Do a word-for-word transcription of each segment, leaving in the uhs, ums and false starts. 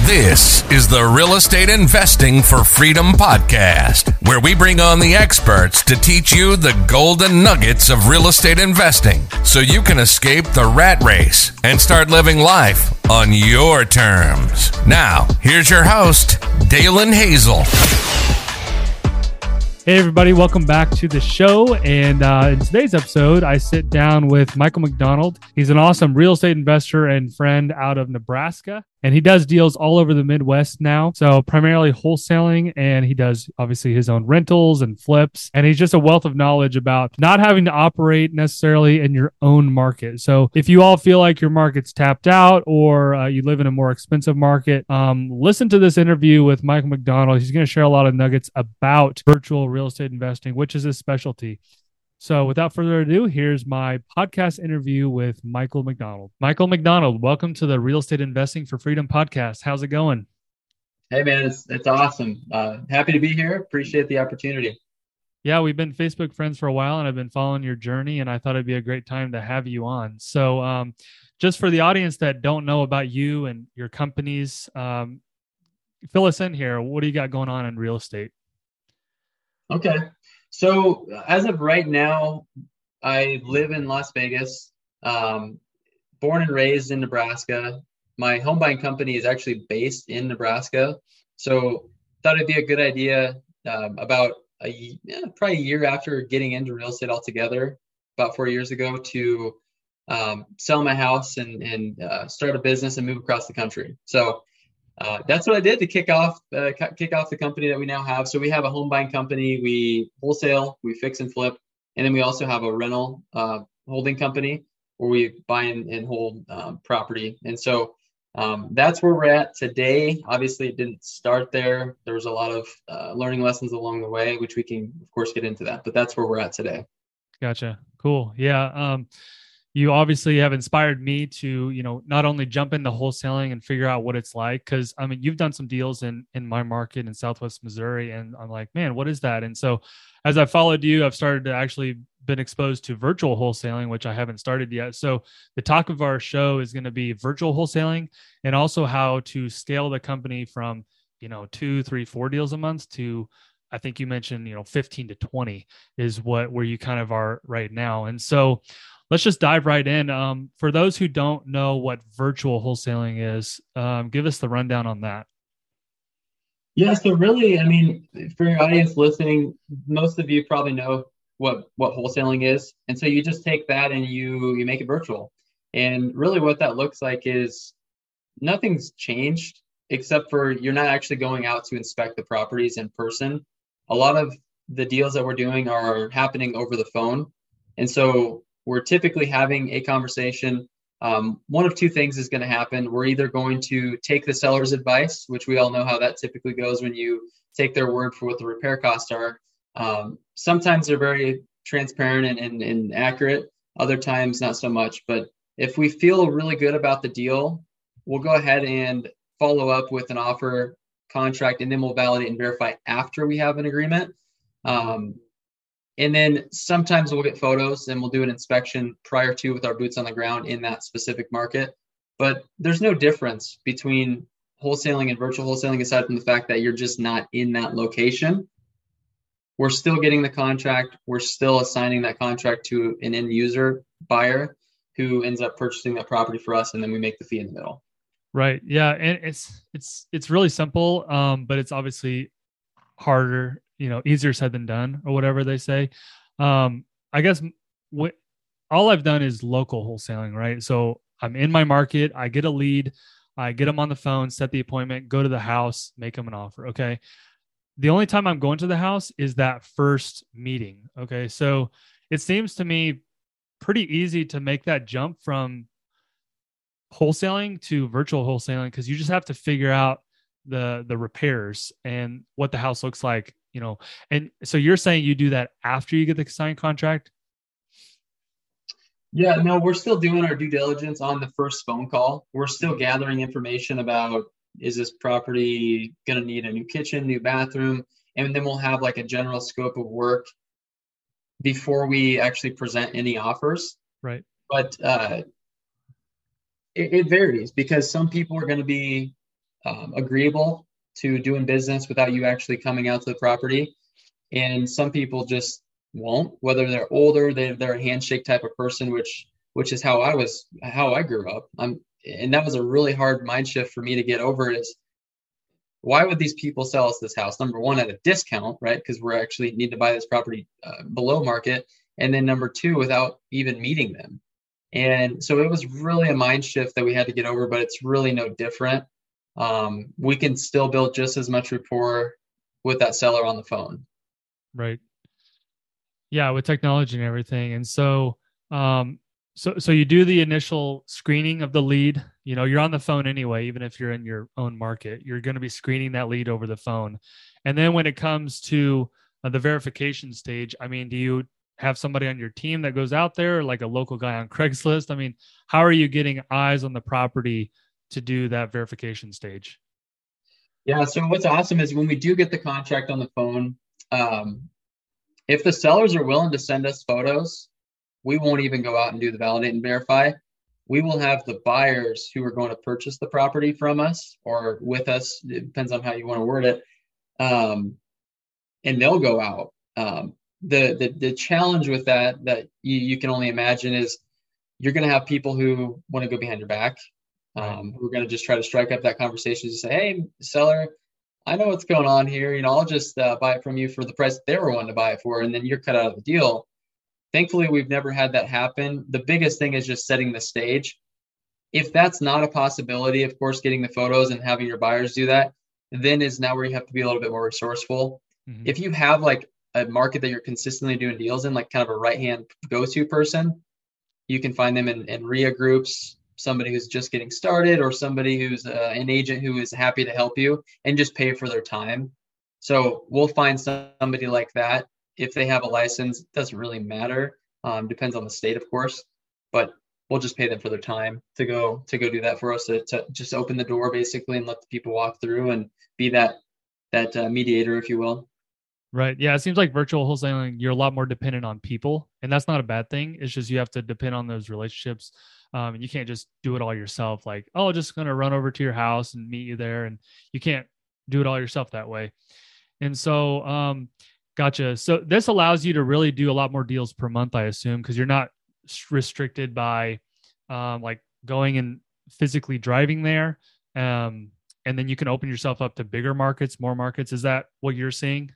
This is the Real Estate Investing for Freedom podcast, where we bring on the experts to teach you the golden nuggets of real estate investing so you can escape the rat race and start living life on your terms. Now, here's your host, Dalen Hazel. Hey everybody, welcome back to the show. And uh, in today's episode, I sit down with Michael McDonald. He's an awesome real estate investor and friend out of Nebraska. And he does deals all over the Midwest now. So primarily wholesaling, and he does obviously his own rentals and flips. And he's just a wealth of knowledge about not having to operate necessarily in your own market. So if you all feel like your market's tapped out or uh, you live in a more expensive market, um, listen to this interview with Michael McDonald. He's going to share a lot of nuggets about virtual real estate investing, which is his specialty. So without further ado, here's my podcast interview with Michael McDonald. Michael McDonald, welcome to the Real Estate Investing for Freedom podcast. How's it going? Hey, man, it's, it's awesome. Uh, happy to be here. Appreciate the opportunity. Yeah, we've been Facebook friends for a while, and I've been following your journey, and I thought it'd be a great time to have you on. So um, just for the audience that don't know about you and your companies, um, fill us in here. What do you got going on in real estate? Okay. So as of right now, I live in Las Vegas, um, born and raised in Nebraska. My home buying company is actually based in Nebraska. So thought it'd be a good idea um, about a, yeah, probably a year after getting into real estate altogether, about four years ago, to um, sell my house and, and uh, start a business and move across the country. So Uh, that's what I did to kick off uh, kick off the company that we now have. So we have a home buying company, we wholesale, we fix and flip, and then we also have a rental uh, holding company where we buy and, and hold um, property. And so um, that's where we're at today. Obviously, it didn't start there. There was a lot of uh, learning lessons along the way, which we can, of course, get into that. But that's where we're at today. Gotcha. Cool. Yeah. Um... You obviously have inspired me to, you know, not only jump into wholesaling and figure out what it's like, because I mean, you've done some deals in in my market in Southwest Missouri, and I'm like, man, what is that? And so, as I followed you, I've started to actually been exposed to virtual wholesaling, which I haven't started yet. So the talk of our show is going to be virtual wholesaling, and also how to scale the company from, you know, two, three, four deals a month to, I think you mentioned, you know, fifteen to twenty is what where you kind of are right now, and so. Let's just dive right in. Um, for those who don't know what virtual wholesaling is, um, give us the rundown on that. Yeah, so really, I mean, for your audience listening, most of you probably know what what wholesaling is. And so you just take that and you you make it virtual. And really what that looks like is nothing's changed except for you're not actually going out to inspect the properties in person. A lot of the deals that we're doing are happening over the phone. And so we're typically having a conversation. Um, one of two things is going to happen. We're either going to take the seller's advice, which we all know how that typically goes when you take their word for what the repair costs are. Um, sometimes they're very transparent and, and, and accurate. Other times, not so much. But if we feel really good about the deal, we'll go ahead and follow up with an offer contract, and then we'll validate and verify after we have an agreement. Um, And then sometimes we'll get photos and we'll do an inspection prior to with our boots on the ground in that specific market. But there's no difference between wholesaling and virtual wholesaling aside from the fact that you're just not in that location. We're still getting the contract. We're still assigning that contract to an end user buyer who ends up purchasing that property for us. And then we make the fee in the middle. Right. Yeah. And it's, it's, it's really simple, um, but it's obviously harder, you know, easier said than done or whatever they say. Um, I guess what all I've done is local wholesaling, right? So I'm in my market, I get a lead, I get them on the phone, set the appointment, go to the house, make them an offer. Okay. The only time I'm going to the house is that first meeting. Okay. So it seems to me pretty easy to make that jump from wholesaling to virtual wholesaling, because you just have to figure out the, the repairs and what the house looks like. You know, and so you're saying you do that after you get the signed contract? Yeah, no, we're still doing our due diligence on the first phone call. We're still gathering information about, is this property going to need a new kitchen, new bathroom? And then we'll have like a general scope of work before we actually present any offers. Right. But uh, it, it varies because some people are going to be um, agreeable to doing business without you actually coming out to the property. And some people just won't, whether they're older, they, they're a handshake type of person, which which is how I was, how I grew up. I'm, and that was a really hard mind shift for me to get over, is why would these people sell us this house? Number one, at a discount, right? Because we're actually need to buy this property uh, below market. And then number two, without even meeting them. And so it was really a mind shift that we had to get over, but it's really no different. Um, we can still build just as much rapport with that seller on the phone. Right. Yeah, with technology and everything. And so, um, so, so you do the initial screening of the lead. You know, you're on the phone anyway, even if you're in your own market, you're going to be screening that lead over the phone. And then when it comes to uh, the verification stage, I mean, do you have somebody on your team that goes out there, like a local guy on Craigslist? I mean, how are you getting eyes on the property to do that verification stage? Yeah. So what's awesome is when we do get the contract on the phone, um, if the sellers are willing to send us photos, we won't even go out and do the validate and verify. We will have the buyers who are going to purchase the property from us or with us. It depends on how you want to word it. Um, and they'll go out. Um, The, the the challenge with that that you, you can only imagine is you're going to have people who want to go behind your back. Um, we're going to just try to strike up that conversation to say, hey, seller, I know what's going on here. You know, I'll just uh, buy it from you for the price they were wanting to buy it for, and then you're cut out of the deal. Thankfully, we've never had that happen. The biggest thing is just setting the stage. If that's not a possibility, of course, getting the photos and having your buyers do that, then is now where you have to be a little bit more resourceful. Mm-hmm. If you have like a market that you're consistently doing deals in, like kind of a right-hand go-to person, you can find them in, in R I A groups, somebody who's just getting started or somebody who's uh, an agent who is happy to help you and just pay for their time. So we'll find somebody like that. If they have a license, it doesn't really matter. Um, depends on the state, of course, but we'll just pay them for their time to go, to go do that for us, to, to just open the door basically and let the people walk through and be that, that uh, mediator, if you will. Right. Yeah. It seems like virtual wholesaling, you're a lot more dependent on people, and that's not a bad thing. It's just, you have to depend on those relationships. Um, and you can't just do it all yourself. Like, oh, just going to run over to your house and meet you there. And you can't do it all yourself that way. And so, um, gotcha. So this allows you to really do a lot more deals per month, I assume, because you're not restricted by, um, like going and physically driving there. Um, and then you can open yourself up to bigger markets, more markets. Is that what you're seeing?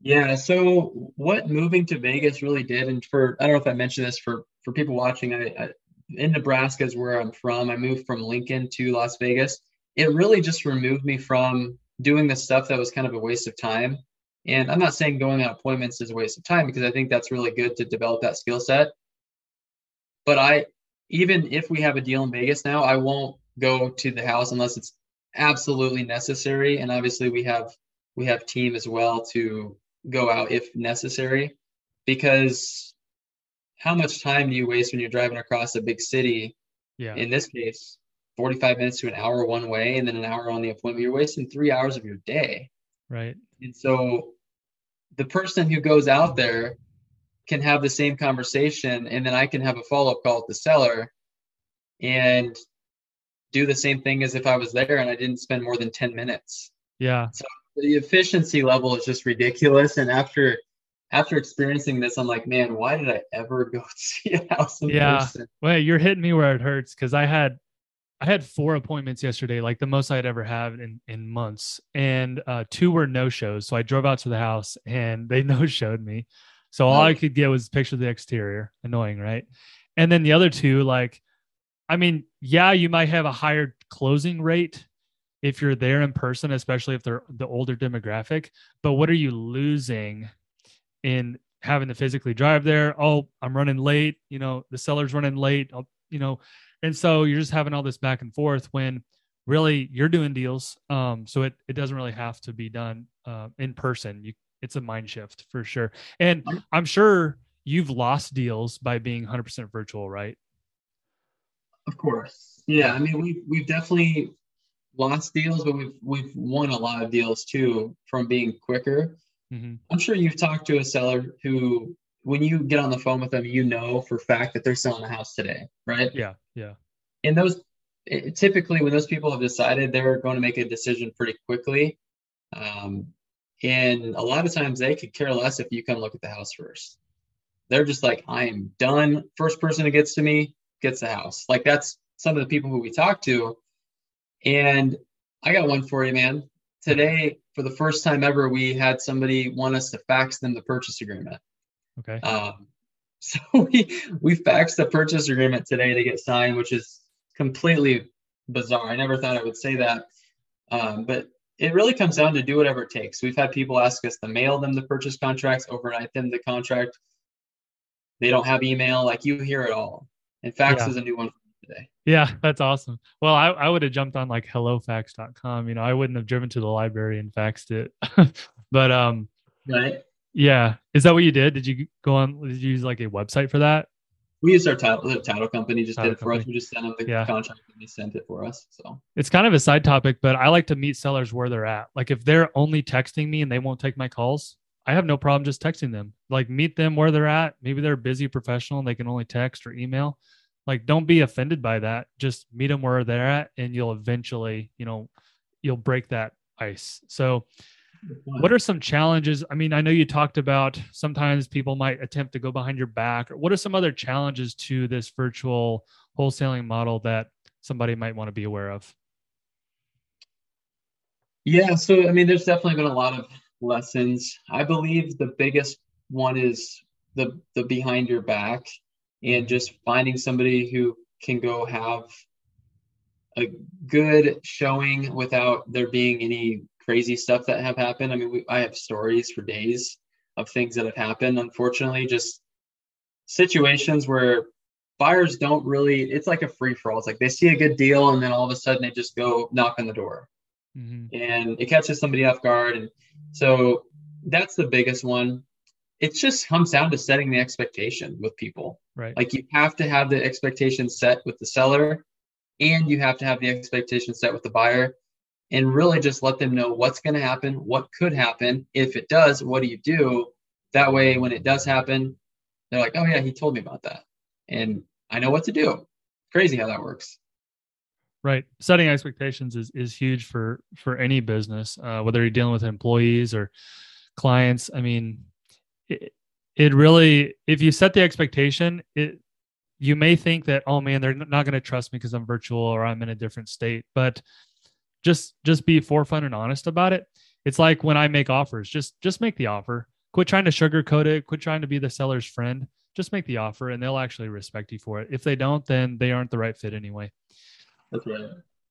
Yeah. So what moving to Vegas really did, and for, I don't know if I mentioned this for, for people watching, I, I, in Nebraska is where I'm from. I moved from Lincoln to Las Vegas. It really just removed me from doing the stuff that was kind of a waste of time. And I'm not saying going on appointments is a waste of time, because I think that's really good to develop that skill set. But I, even if we have a deal in Vegas now, I won't go to the house unless it's absolutely necessary. And obviously we have, we have team as well to go out if necessary, because how much time do you waste when you're driving across a big city? Yeah. In this case, forty-five minutes to an hour one way and then an hour on the appointment. You're wasting three hours of your day. Right. And so the person who goes out there can have the same conversation, and then I can have a follow-up call with the seller and do the same thing as if I was there and I didn't spend more than ten minutes. Yeah. So the efficiency level is just ridiculous. And after after experiencing this, I'm like, man, why did I ever go see a house in yeah. person? Well, you're hitting me where it hurts, because I had I had four appointments yesterday, like the most I'd ever had in, in months. And uh, two were no-shows. So I drove out to the house and they no-showed me. So all oh. I could get was a picture of the exterior. Annoying, right? And then the other two, like, I mean, yeah, you might have a higher closing rate if you're there in person, especially if they're the older demographic, but what are you losing in having to physically drive there? Oh, I'm running late. You know, the seller's running late, I'll, you know, and so you're just having all this back and forth when really you're doing deals. Um, so it, it doesn't really have to be done uh, in person. You, it's a mind shift for sure. And I'm sure you've lost deals by being one hundred percent virtual, right? Of course. Yeah. I mean, we, we've definitely lost deals, but we've we've won a lot of deals too from being quicker. Mm-hmm. I'm sure you've talked to a seller who, when you get on the phone with them, you know for a fact that they're selling a house today, right? Yeah, yeah. And those, it, typically when those people have decided, they're going to make a decision pretty quickly. Um, and a lot of times they could care less if you come look at the house first. They're just like, I am done. First person who gets to me gets the house. Like, that's some of the people who we talk to. And I got one for you, man. Today, for the first time ever, we had somebody want us to fax them the purchase agreement. Okay. Um, so we, we faxed the purchase agreement today to get signed, which is completely bizarre. I never thought I would say that. Um, but it really comes down to do whatever it takes. We've had people ask us to mail them the purchase contracts, overnight them the contract. They don't have email, like you hear it all. And fax yeah. is a new one for today. Yeah, that's awesome. Well, I, I would have jumped on like hello fax dot com. You know, I wouldn't have driven to the library and faxed it. But um, right. yeah. Is that what you did? Did you go on, did you use like a website for that? We used our title, the title company just title did it for company. us. We just sent them the yeah. contract and they sent it for us. So it's kind of a side topic, but I like to meet sellers where they're at. Like if they're only texting me and they won't take my calls, I have no problem just texting them. Like meet them where they're at. Maybe they're a busy professional and they can only text or email. Like, don't be offended by that. Just meet them where they're at and you'll eventually, you know, you'll break that ice. So what are some challenges? I mean, I know you talked about sometimes people might attempt to go behind your back. What are some other challenges to this virtual wholesaling model that somebody might want to be aware of? Yeah. So, I mean, there's definitely been a lot of lessons. I believe the biggest one is the the behind your back and just finding somebody who can go have a good showing without there being any crazy stuff that have happened. I mean, we, I have stories for days of things that have happened. Unfortunately, just situations where buyers don't really, it's like a free for all. It's like they see a good deal and then all of a sudden they just go knock on the door. Mm-hmm. And it catches somebody off guard. And so that's the biggest one. It just comes down to setting the expectation with people. Right. Like you have to have the expectation set with the seller and you have to have the expectation set with the buyer and really just let them know what's going to happen, what could happen. If it does, what do you do? That way, when it does happen, they're like, oh yeah, he told me about that. And I know what to do. Crazy how that works. Right. Setting expectations is, is huge for, for any business, uh, whether you're dealing with employees or clients. I mean, it, it really, if you set the expectation, it, you may think that, oh man, they're not going to trust me because I'm virtual or I'm in a different state, but just, just be forefront and honest about it. It's like when I make offers, just, just make the offer, quit trying to sugarcoat it, quit trying to be the seller's friend, just make the offer and they'll actually respect you for it. If they don't, then they aren't the right fit anyway. That's right.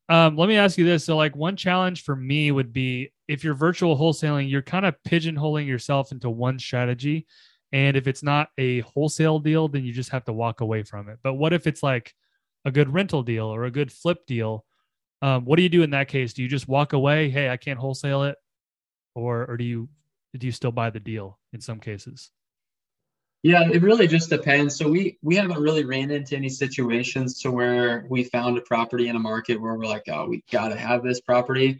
Um, let me ask you this. So like one challenge for me would be if you're virtual wholesaling, you're kind of pigeonholing yourself into one strategy. And if it's not a wholesale deal, then you just have to walk away from it. But what if it's like a good rental deal or a good flip deal? Um, what do you do in that case? Do you just walk away? Hey, I can't wholesale it. Or, or do you, do you still buy the deal in some cases? Yeah, it really just depends. So we we haven't really ran into any situations to where we found a property in a market where we're like, oh, we got to have this property.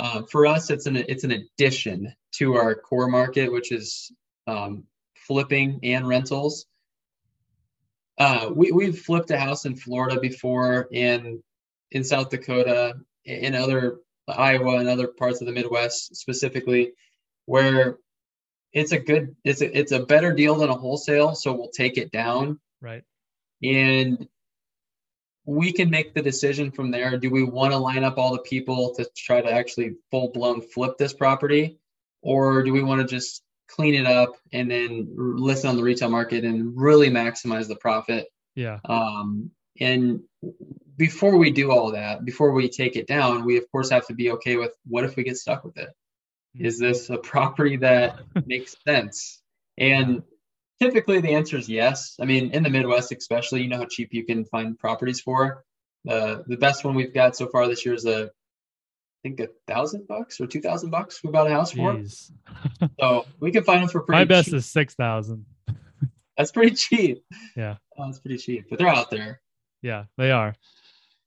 Uh, for us, it's an it's an addition to our core market, which is um, flipping and rentals. Uh, we we've flipped a house in Florida before, and in South Dakota, in other Iowa, and other parts of the Midwest specifically, where It's a good, it's a, it's a better deal than a wholesale. So we'll take it down. Right. And we can make the decision from there. Do we want to line up all the people to try to actually full blown flip this property? Or do we want to just clean it up and then list on the retail market and really maximize the profit? Yeah. Um, and before we do all that, before we take it down, we of course have to be okay with what if we get stuck with it? Is this a property that makes sense? And typically the answer is yes. I mean, in the Midwest, especially, you know how cheap you can find properties for. Uh, the best one we've got so far this year is a, I think a thousand bucks or two thousand bucks we bought a house for. Jeez. So we can find them for pretty. My best cheap. Is six thousand. That's pretty cheap. Yeah, oh, that's pretty cheap, but they're out there. Yeah, they are.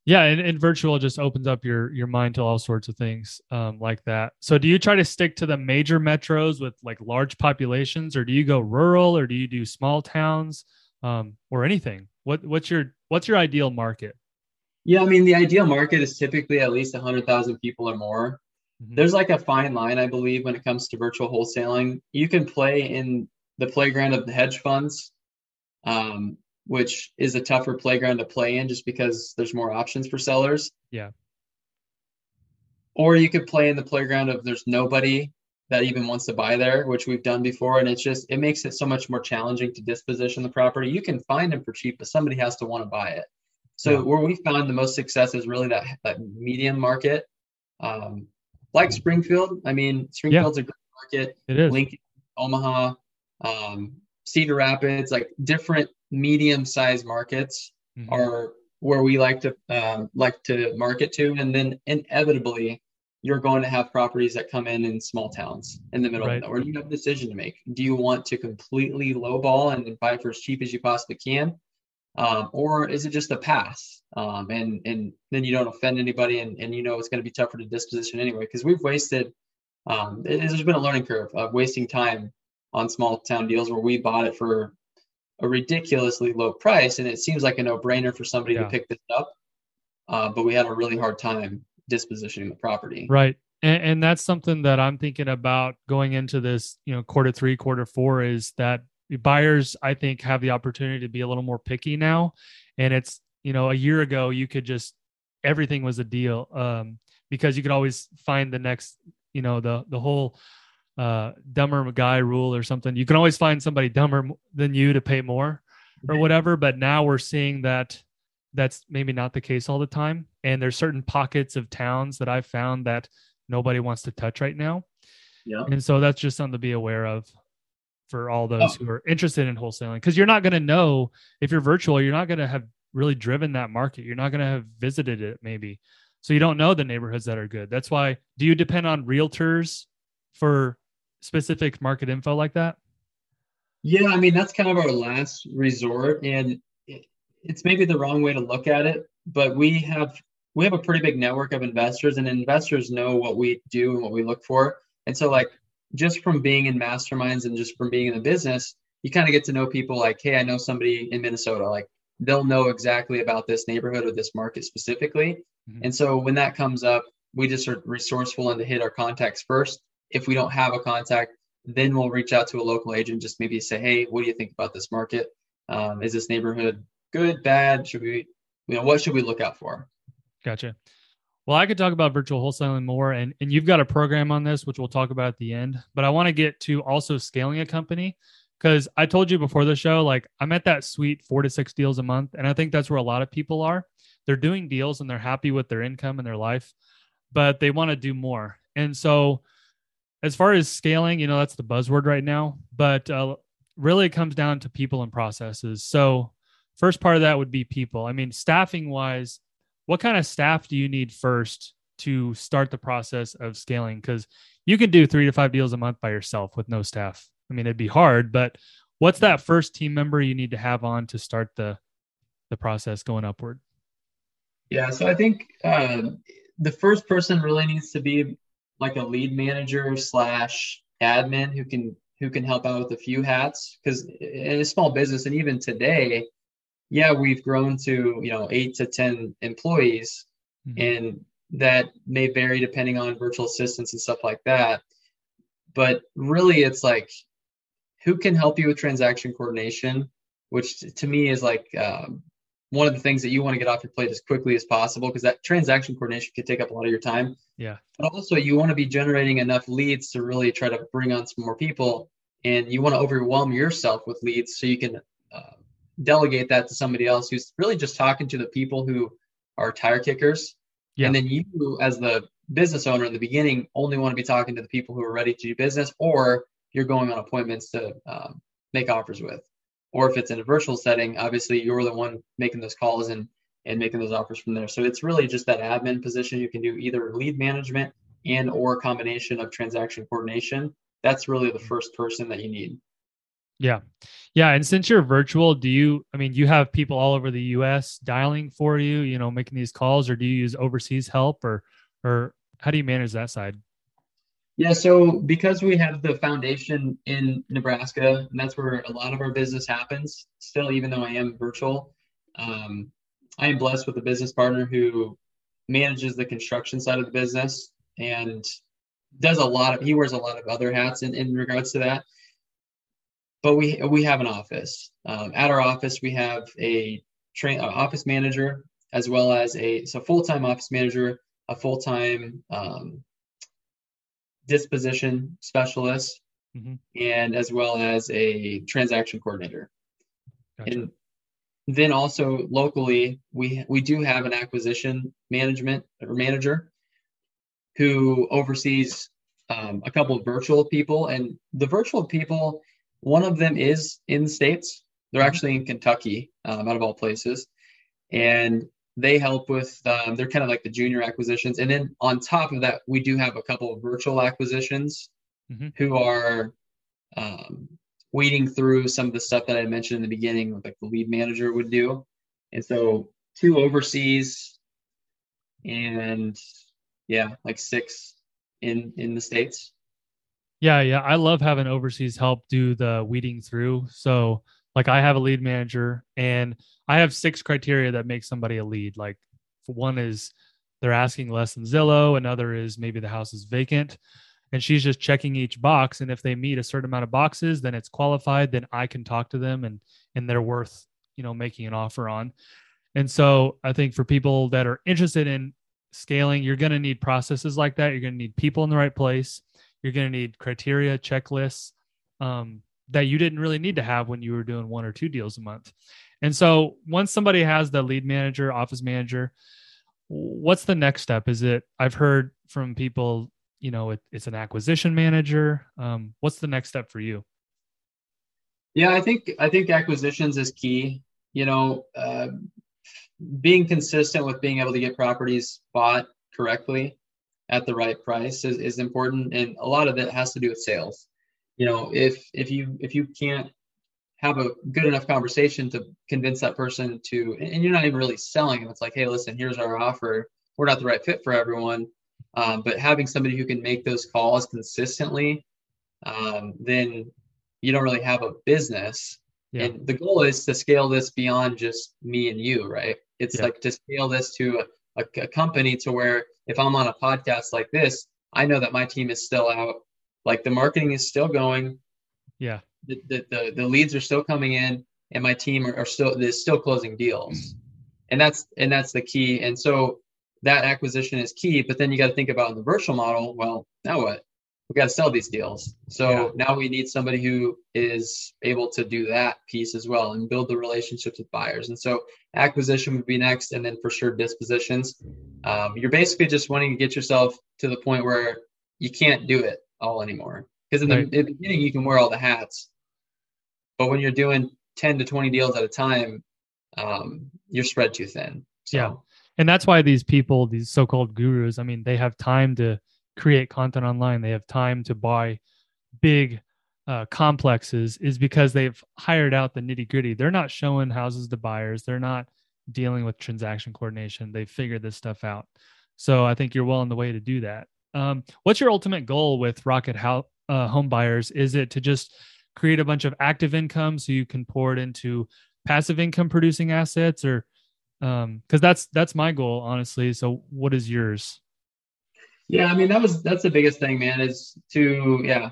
Yeah. And, and virtual just opens up your, your mind to all sorts of things um, like that. So do you try to stick to the major metros with like large populations, or do you go rural, or do you do small towns um, or anything? What, what's your, what's your ideal market? Yeah, I mean, the ideal market is typically at least one hundred thousand people or more. Mm-hmm. There's like a fine line, I believe, when it comes to virtual wholesaling. You can play in the playground of the hedge funds, um, which is a tougher playground to play in just because there's more options for sellers. Yeah. Or you could play in the playground of there's nobody that even wants to buy there, which we've done before. And it's just, it makes it so much more challenging to disposition the property. You can find them for cheap, but somebody has to want to buy it. So yeah. where we found the most success is really that, that medium market. Um, like Springfield, I mean, Springfield's yeah. a great market. It is. Lincoln, Omaha, um, Cedar Rapids, like different medium-sized markets mm-hmm. are where we like to uh, like to market to. And then inevitably, you're going to have properties that come in in small towns in the middle right. of nowhere. You have a decision to make. Do you want to completely lowball and buy for as cheap as you possibly can? Um, or is it just a pass? Um, and, and then you don't offend anybody and, and you know, it's going to be tougher to disposition anyway, because we've wasted, um, it, there's been a learning curve of wasting time on small town deals where we bought it for a ridiculously low price. And it seems like a no brainer for somebody yeah. to pick this up. Uh, but we had a really hard time dispositioning the property. Right. And, and that's something that I'm thinking about going into this, you know, quarter three, quarter four, is that buyers, I think, have the opportunity to be a little more picky now. And it's, you know, a year ago, you could just, everything was a deal um, because you could always find the next, you know, the, the whole uh, dumber guy rule or something. You can always find somebody dumber than you to pay more or whatever. But now we're seeing that that's maybe not the case all the time. And there's certain pockets of towns that I've found that nobody wants to touch right now. Yeah. And so that's just something to be aware of for all those oh. who are interested in wholesaling, because you're not going to know if you're virtual, you're not going to have really driven that market. You're not going to have visited it maybe. So you don't know the neighborhoods that are good. That's why, do you depend on realtors for specific market info like that? Yeah. I mean, that's kind of our last resort, and it, it's maybe the wrong way to look at it, but we have, we have a pretty big network of investors, and investors know what we do and what we look for. And so like, just from being in masterminds and just from being in the business, you kind of get to know people like, hey, I know somebody in Minnesota, like they'll know exactly about this neighborhood or this market specifically. Mm-hmm. And so when that comes up, we just are resourceful and to hit our contacts first. If we don't have a contact, then we'll reach out to a local agent, just maybe say, hey, what do you think about this market? Um, is this neighborhood good, bad? Should we, you know, what should we look out for? Gotcha. Well, I could talk about virtual wholesaling more, and, and you've got a program on this, which we'll talk about at the end, but I want to get to also scaling a company, because I told you before the show, like I'm at that sweet four to six deals a month. And I think that's where a lot of people are. They're doing deals and they're happy with their income and their life, but they want to do more. And so as far as scaling, you know, that's the buzzword right now, but uh, really it comes down to people and processes. So first part of that would be people. I mean, staffing wise, what kind of staff do you need first to start the process of scaling? Because you can do three to five deals a month by yourself with no staff. I mean, it'd be hard, but what's that first team member you need to have on to start the, the process going upward? Yeah. So I think uh, the first person really needs to be like a lead manager slash admin who can, who can help out with a few hats, because in a small business, and even today, yeah, we've grown to, you know, eight to ten employees, mm-hmm. and that may vary depending on virtual assistants and stuff like that. But really it's like, who can help you with transaction coordination, which to me is like um, one of the things that you want to get off your plate as quickly as possible, because that transaction coordination could take up a lot of your time. Yeah. But also you want to be generating enough leads to really try to bring on some more people, and you want to overwhelm yourself with leads so you can, uh, delegate that to somebody else who's really just talking to the people who are tire kickers. Yeah. And then you, as the business owner in the beginning, only want to be talking to the people who are ready to do business, or you're going on appointments to um, make offers with. Or if it's in a virtual setting, obviously you're the one making those calls and, and making those offers from there. So it's really just that admin position. You can do either lead management and or a combination of transaction coordination. That's really the first person that you need. Yeah. Yeah. And since you're virtual, do you, I mean, you have people all over the U S dialing for you, you know, making these calls, or do you use overseas help, or, or how do you manage that side? Yeah. So because we have the foundation in Nebraska, and that's where a lot of our business happens still, even though I am virtual, um, I am blessed with a business partner who manages the construction side of the business and does a lot of, he wears a lot of other hats in, in regards to that. But we we have an office. Um, at our office, we have a train, uh, office manager, as well as a so full-time office manager, a full-time um, disposition specialist, mm-hmm. and as well as a transaction coordinator. Gotcha. And then also locally, we we do have an acquisition management or manager who oversees um, a couple of virtual people, and the virtual people. One of them is in the States. They're actually in Kentucky, um, out of all places. And they help with, um, they're kind of like the junior acquisitions. And then on top of that, we do have a couple of virtual acquisitions mm-hmm. who are um, weeding through some of the stuff that I mentioned in the beginning, like the lead manager would do. And so two overseas and yeah, like six in, in the States. Yeah. Yeah. I love having overseas help do the weeding through. So like I have a lead manager and I have six criteria that make somebody a lead. Like one is they're asking less than Zillow. Another is maybe the house is vacant and she's just checking each box. And if they meet a certain amount of boxes, then it's qualified. Then I can talk to them and, and they're worth, you know, making an offer on. And so I think for people that are interested in scaling, you're going to need processes like that. You're going to need people in the right place. You're going to need criteria, checklists um, that you didn't really need to have when you were doing one or two deals a month. And so once somebody has the lead manager, office manager, what's the next step? Is it, I've heard from people, you know, it, it's an acquisition manager. Um, what's the next step for you? Yeah, I think, I think acquisitions is key, you know, uh, being consistent with being able to get properties bought correctly at the right price is, is important. And a lot of it has to do with sales. You know, if, if you, if you can't have a good enough conversation to convince that person to, and you're not even really selling them. It's like, hey, listen, here's our offer. We're not the right fit for everyone. Um, but having somebody who can make those calls consistently, um, then you don't really have a business. Yeah. And the goal is to scale this beyond just me and you, right? It's yeah. like to scale this to a, a, a company to where, if I'm on a podcast like this, I know that my team is still out. Like the marketing is still going. Yeah. The the, the, the leads are still coming in and my team are, are still, they're still closing deals. And that's, and that's the key. And so that acquisition is key, but then you got to think about the virtual model. Well, now what? We got to sell these deals. So yeah. now we need somebody who is able to do that piece as well and build the relationships with buyers. And so acquisition would be next. And then for sure, dispositions. Um, you're basically just wanting to get yourself to the point where you can't do it all anymore. Because in, right. in the beginning, you can wear all the hats. But when you're doing ten to twenty deals at a time, um, you're spread too thin. So. Yeah. And that's why these people, these so-called gurus, I mean, they have time to create content online. They have time to buy big uh, complexes is because they've hired out the nitty gritty. They're not showing houses to buyers. They're not dealing with transaction coordination. They figured this stuff out. So I think you're well on the way to do that. Um, what's your ultimate goal with Rocket Ho- uh, Home Buyers? Is it to just create a bunch of active income so you can pour it into passive income producing assets, or um, cause that's, that's my goal, honestly. So what is yours? Yeah, I mean, that was, that's the biggest thing, man, is to, yeah,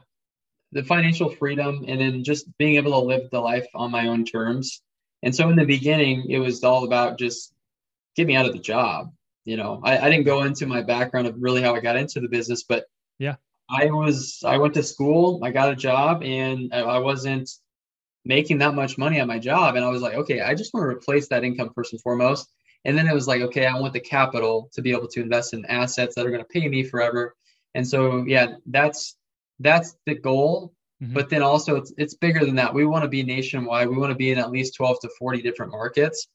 the financial freedom and then just being able to live the life on my own terms. And so in the beginning, it was all about just get me out of the job. You know, I, I didn't go into my background of really how I got into the business, but yeah, I was, I went to school, I got a job and I wasn't making that much money on my job. And I was like, okay, I just want to replace that income first and foremost. And then it was like, okay, I want the capital to be able to invest in assets that are going to pay me forever. And so, yeah, that's, that's the goal. Mm-hmm. But then also it's, it's bigger than that. We want to be nationwide. We want to be in at least twelve to forty different markets.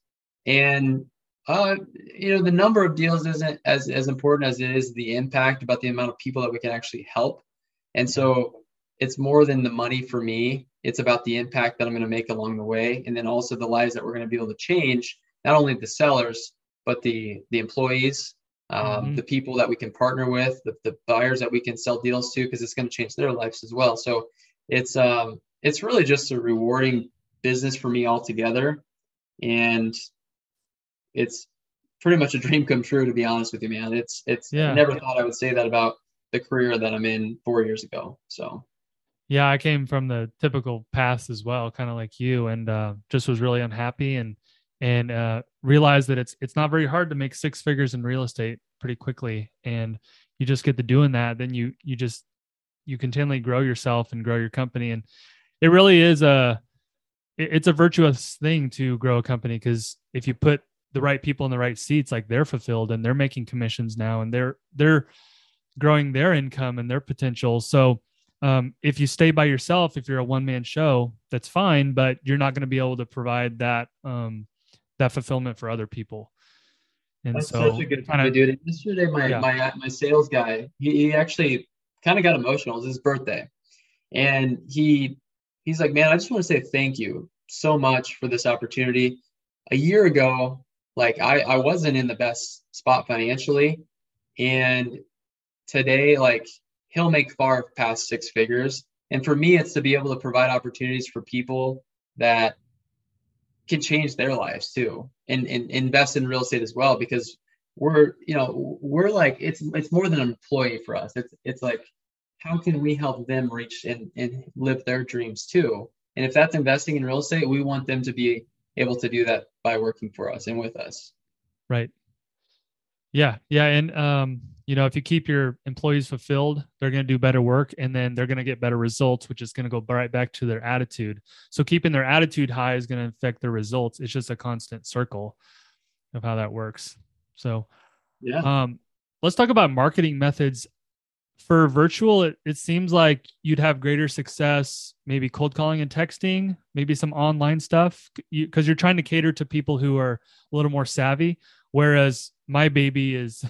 And, uh, you know, the number of deals isn't as, as important as it is the impact about the amount of people that we can actually help. And so it's more than the money for me. It's about the impact that I'm going to make along the way. And then also the lives that we're going to be able to change. Not only the sellers, but the the employees, um, mm-hmm. the people that we can partner with, the, the buyers that we can sell deals to, because it's going to change their lives as well. So it's um it's really just a rewarding business for me altogether. And it's pretty much a dream come true, to be honest with you, man. It's, it's, yeah. I never thought I would say that about the career that I'm in four years ago. So. Yeah. I came from the typical past as well, kind of like you, and uh, just was really unhappy and, and uh, realized that it's, it's not very hard to make six figures in real estate pretty quickly. And you just get to doing that. Then you, you just, you continually grow yourself and grow your company. And it really is a, it's a virtuous thing to grow a company, because if you put the right people in the right seats, like they're fulfilled and they're making commissions now and they're, they're growing their income and their potential. So um, if you stay by yourself, if you're a one man show, that's fine, but you're not going to be able to provide that, um, that fulfillment for other people. And that's so, such a good time to do it. Yesterday, my, yeah. my, my sales guy, he, he actually kind of got emotional. It was his birthday. And he, he's like, man, I just want to say thank you so much for this opportunity. A year ago, like I, I wasn't in the best spot financially. And today, like he'll make far past six figures. And for me, it's to be able to provide opportunities for people that can change their lives too, and, and invest in real estate as well, because we're, you know, we're like, it's, it's more than an employee for us. It's, it's like, how can we help them reach and, and live their dreams too? And if that's investing in real estate, we want them to be able to do that by working for us and with us. Right. Yeah. Yeah. And, um, you know, if you keep your employees fulfilled, they're going to do better work, and then they're going to get better results, which is going to go right back to their attitude. So keeping their attitude high is going to affect their results. It's just a constant circle of how that works. So, yeah. Um, let's talk about marketing methods. For virtual, it, it seems like you'd have greater success, maybe cold calling and texting, maybe some online stuff, because you, you're trying to cater to people who are a little more savvy. Whereas my baby is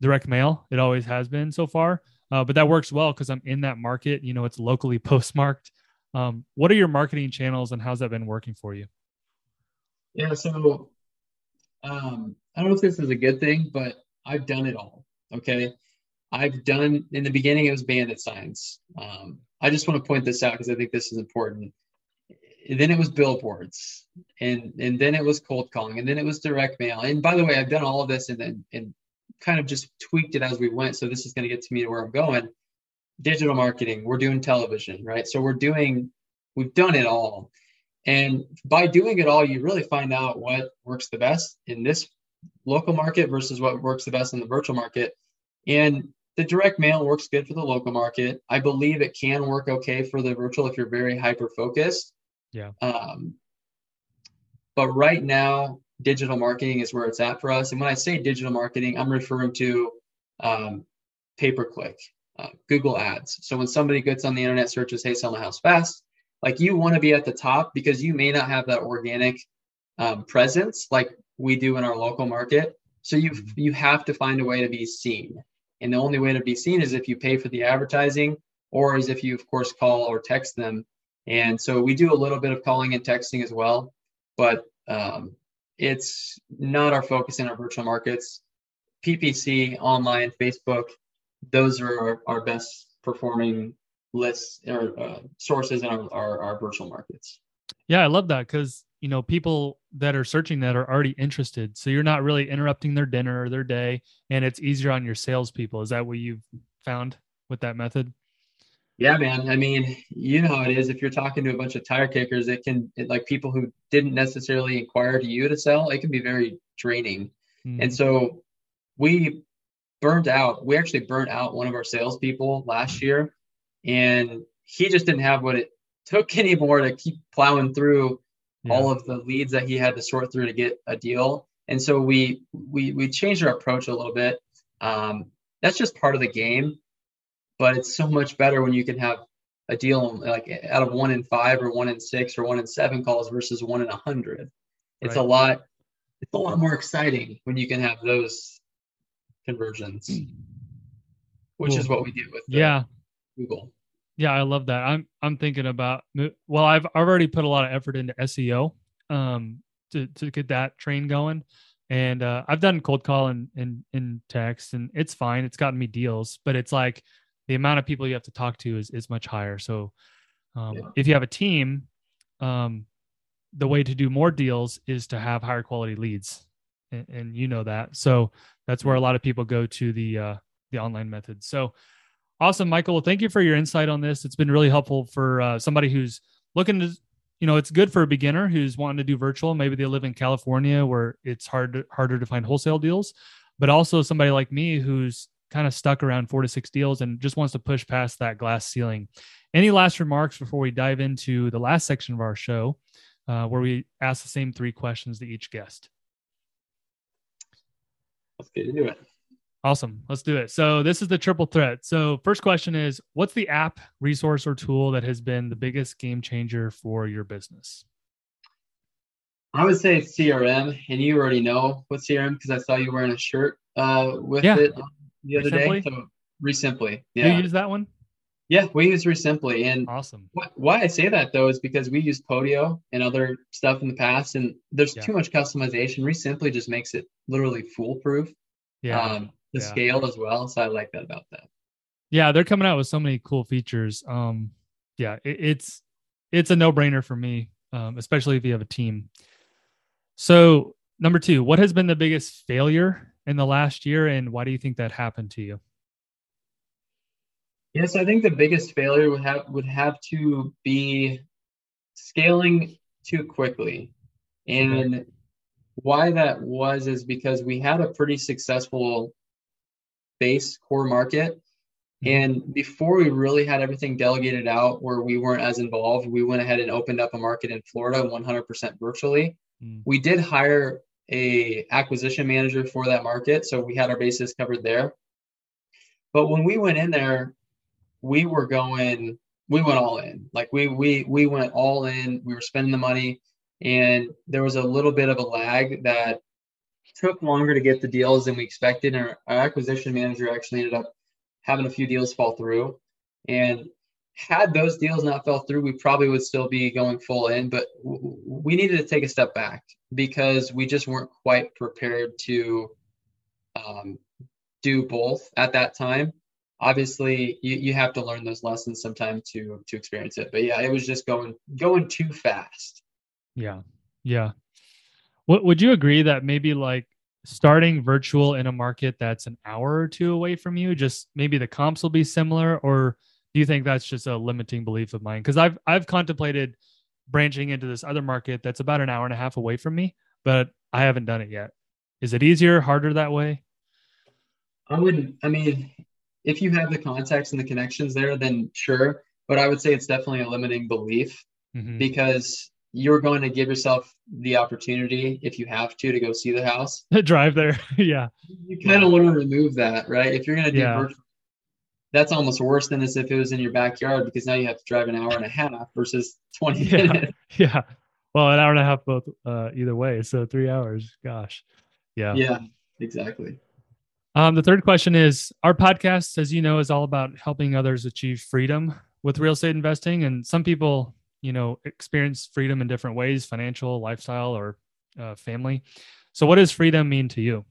direct mail. It always has been so far, uh, but that works well because I'm in that market. You know, it's locally postmarked. Um, what are your marketing channels and how's that been working for you? Yeah, so um, I don't know if this is a good thing, but I've done it all. Okay. I've done, in the beginning, it was bandit signs. Um, I just want to point this out because I think this is important. And then it was billboards, and and then it was cold calling, and then it was direct mail. And by the way, I've done all of this and then and kind of just tweaked it as we went. So this is going to get to me to where I'm going. Digital marketing, we're doing television, right? So we're doing, we've done it all. And by doing it all, you really find out what works the best in this local market versus what works the best in the virtual market. And the direct mail works good for the local market. I believe it can work okay for the virtual if you're very hyper-focused. Yeah. Um, but right now, digital marketing is where it's at for us. And when I say digital marketing, I'm referring to um, pay-per-click, uh, Google ads. So when somebody gets on the internet, searches, hey, sell my house fast, like you want to be at the top because you may not have that organic um, presence like we do in our local market. So you mm-hmm. you have to find a way to be seen. And the only way to be seen is if you pay for the advertising, or as if you, of course, call or text them. And so we do a little bit of calling and texting as well, but um, it's not our focus in our virtual markets. P P C, online, Facebook, those are our, our best performing lists or uh, sources in our, our, our virtual markets. Yeah, I love that because, you know, people that are searching that are already interested. So you're not really interrupting their dinner or their day, and it's easier on your salespeople. Is that what you've found with that method? Yeah, man. I mean, you know how it is. If you're talking to a bunch of tire kickers, it can it, like people who didn't necessarily inquire to you to sell, it can be very draining. Mm. And so we burned out. We actually burnt out one of our salespeople last year, and he just didn't have what it took anymore to keep plowing through yeah. all of the leads that he had to sort through to get a deal. And so we we we changed our approach a little bit. Um, that's just part of the game, but it's so much better when you can have a deal like out of one in five or one in six or one in seven calls versus one in a hundred. It's right. a lot. It's a lot more exciting when you can have those conversions, which cool. is what we do with the yeah. Google. Yeah, I love that. I'm I'm thinking about, well, I've I've already put a lot of effort into S E O um, to to get that train going, and uh, I've done cold call and and and text, and it's fine. It's gotten me deals, but it's like the amount of people you have to talk to is is much higher. So um, yeah. if you have a team, um, the way to do more deals is to have higher quality leads, and, and you know that. So that's where a lot of people go to the uh, the online method. So awesome, Michael. Well, thank you for your insight on this. It's been really helpful for uh, somebody who's looking to, you know, it's good for a beginner who's wanting to do virtual. Maybe they live in California where it's hard to, harder to find wholesale deals, but also somebody like me who's kind of stuck around four to six deals and just wants to push past that glass ceiling. Any last remarks before we dive into the last section of our show, uh, where we ask the same three questions to each guest? Let's get into it. Awesome. Let's do it. So this is the triple threat. So first question is, what's the app, resource, or tool that has been the biggest game changer for your business? I would say C R M, and you already know what C R M because I saw you wearing a shirt uh, with yeah. it the other Resimply? day. So Resimply. Yeah. Do you use that one? Yeah, we use Resimply. And awesome. Wh- why I say that though is because we use Podio and other stuff in the past, and there's yeah. too much customization. Resimply just makes it literally foolproof. Yeah. Um, The yeah. scale as well. So I like that about that. Yeah. They're coming out with so many cool features. Um, yeah, it, it's, it's a no brainer for me, um, especially if you have a team. So number two, what has been the biggest failure in the last year? And why do you think that happened to you? Yes. I think the biggest failure would have, would have to be scaling too quickly. And okay. why that was is because we had a pretty successful base core market. And before we really had everything delegated out where we weren't as involved, we went ahead and opened up a market in Florida one hundred percent virtually. Mm. We did hire a acquisition manager for that market. So we had our bases covered there. But when we went in there, we were going, we went all in. Like we we we went all in, we were spending the money, and there was a little bit of a lag that took longer to get the deals than we expected. And our, our acquisition manager actually ended up having a few deals fall through. And had those deals not fell through, we probably would still be going full in, but w- we needed to take a step back because we just weren't quite prepared to um, do both at that time. Obviously you, you have to learn those lessons sometime to, to experience it. But yeah, it was just going, going too fast. Yeah. Yeah. What, would you agree that maybe like starting virtual in a market that's an hour or two away from you, just maybe the comps will be similar? Or do you think that's just a limiting belief of mine? Because I've I've contemplated branching into this other market that's about an hour and a half away from me, but I haven't done it yet. Is it easier, harder that way? I wouldn't. I mean, if you have the contacts and the connections there, then sure. But I would say it's definitely a limiting belief mm-hmm. because you're going to give yourself the opportunity, if you have to, to go see the house. Drive there. yeah. You kind of want to remove that, right? If you're going to do yeah. virtual, that's almost worse than as if it was in your backyard, because now you have to drive an hour and a half versus twenty yeah. minutes. Yeah. Well, an hour and a half both uh, either way. So three hours. Gosh. Yeah. Yeah, exactly. Um, the third question is, our podcast, as you know, is all about helping others achieve freedom with real estate investing. And some people, you know, experience freedom in different ways, financial, lifestyle, or uh, family. So what does freedom mean to you?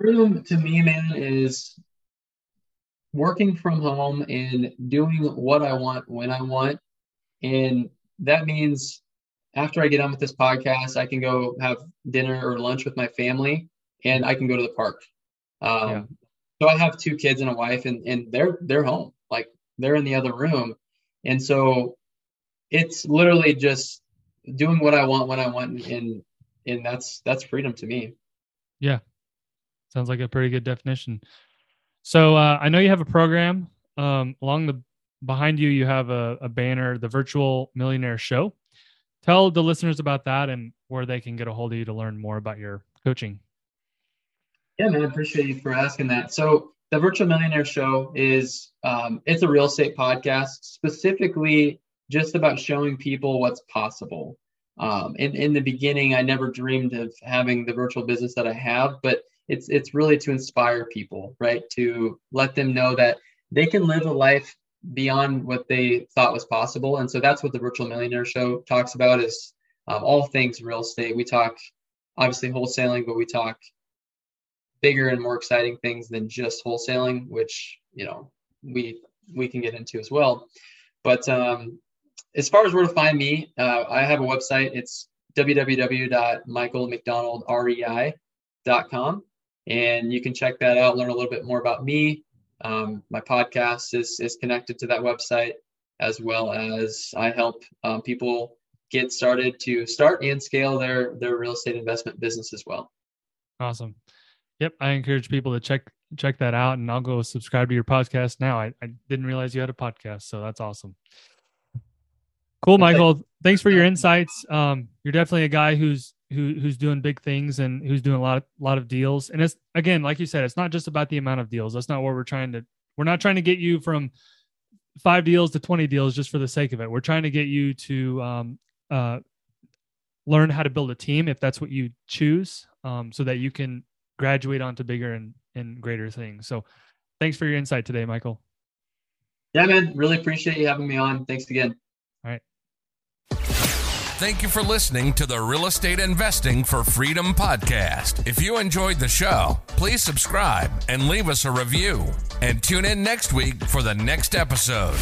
Freedom to me, man, is working from home and doing what I want when I want. And that means after I get on with this podcast, I can go have dinner or lunch with my family, and I can go to the park. Um, yeah. So I have two kids and a wife, and, and they're, they're home, like they're in the other room. And so it's literally just doing what I want when I want, and and that's that's freedom to me. Yeah, sounds like a pretty good definition. So uh, I know you have a program um, along the behind you. You have a, a banner, the Virtual Millionaire Show. Tell the listeners about that and where they can get a hold of you to learn more about your coaching. Yeah, man, I appreciate you for asking that. So the Virtual Millionaire Show is um, it's a real estate podcast specifically just about showing people what's possible. Um, and in the beginning, I never dreamed of having the virtual business that I have, but it's it's really to inspire people, right? To let them know that they can live a life beyond what they thought was possible. And so that's what the Virtual Millionaire Show talks about, is um, all things real estate. We talk, obviously, wholesaling, but we talk bigger and more exciting things than just wholesaling, which, you know, we we can get into as well. But um, as far as where to find me, uh, I have a website. It's w w w dot michael mcdonald r e i dot com. And you can check that out, learn a little bit more about me. Um, my podcast is, is connected to that website, as well as I help um, people get started to start and scale their, their real estate investment business as well. Awesome. Yep. I encourage people to check, check that out, and I'll go subscribe to your podcast now. I, I didn't realize you had a podcast, so that's awesome. Cool, Michael. Thanks for your insights. Um, you're definitely a guy who's who, who's doing big things and who's doing a lot of, lot of deals. And it's, again, like you said, it's not just about the amount of deals. That's not what we're trying to, we're not trying to get you from five deals to twenty deals just for the sake of it. We're trying to get you to um, uh, learn how to build a team, if that's what you choose, um, so that you can graduate onto bigger and, and greater things. So thanks for your insight today, Michael. Yeah, man. Really appreciate you having me on. Thanks again. All right. Thank you for listening to the Real Estate Investing for Freedom podcast. If you enjoyed the show, please subscribe and leave us a review. And tune in next week for the next episode.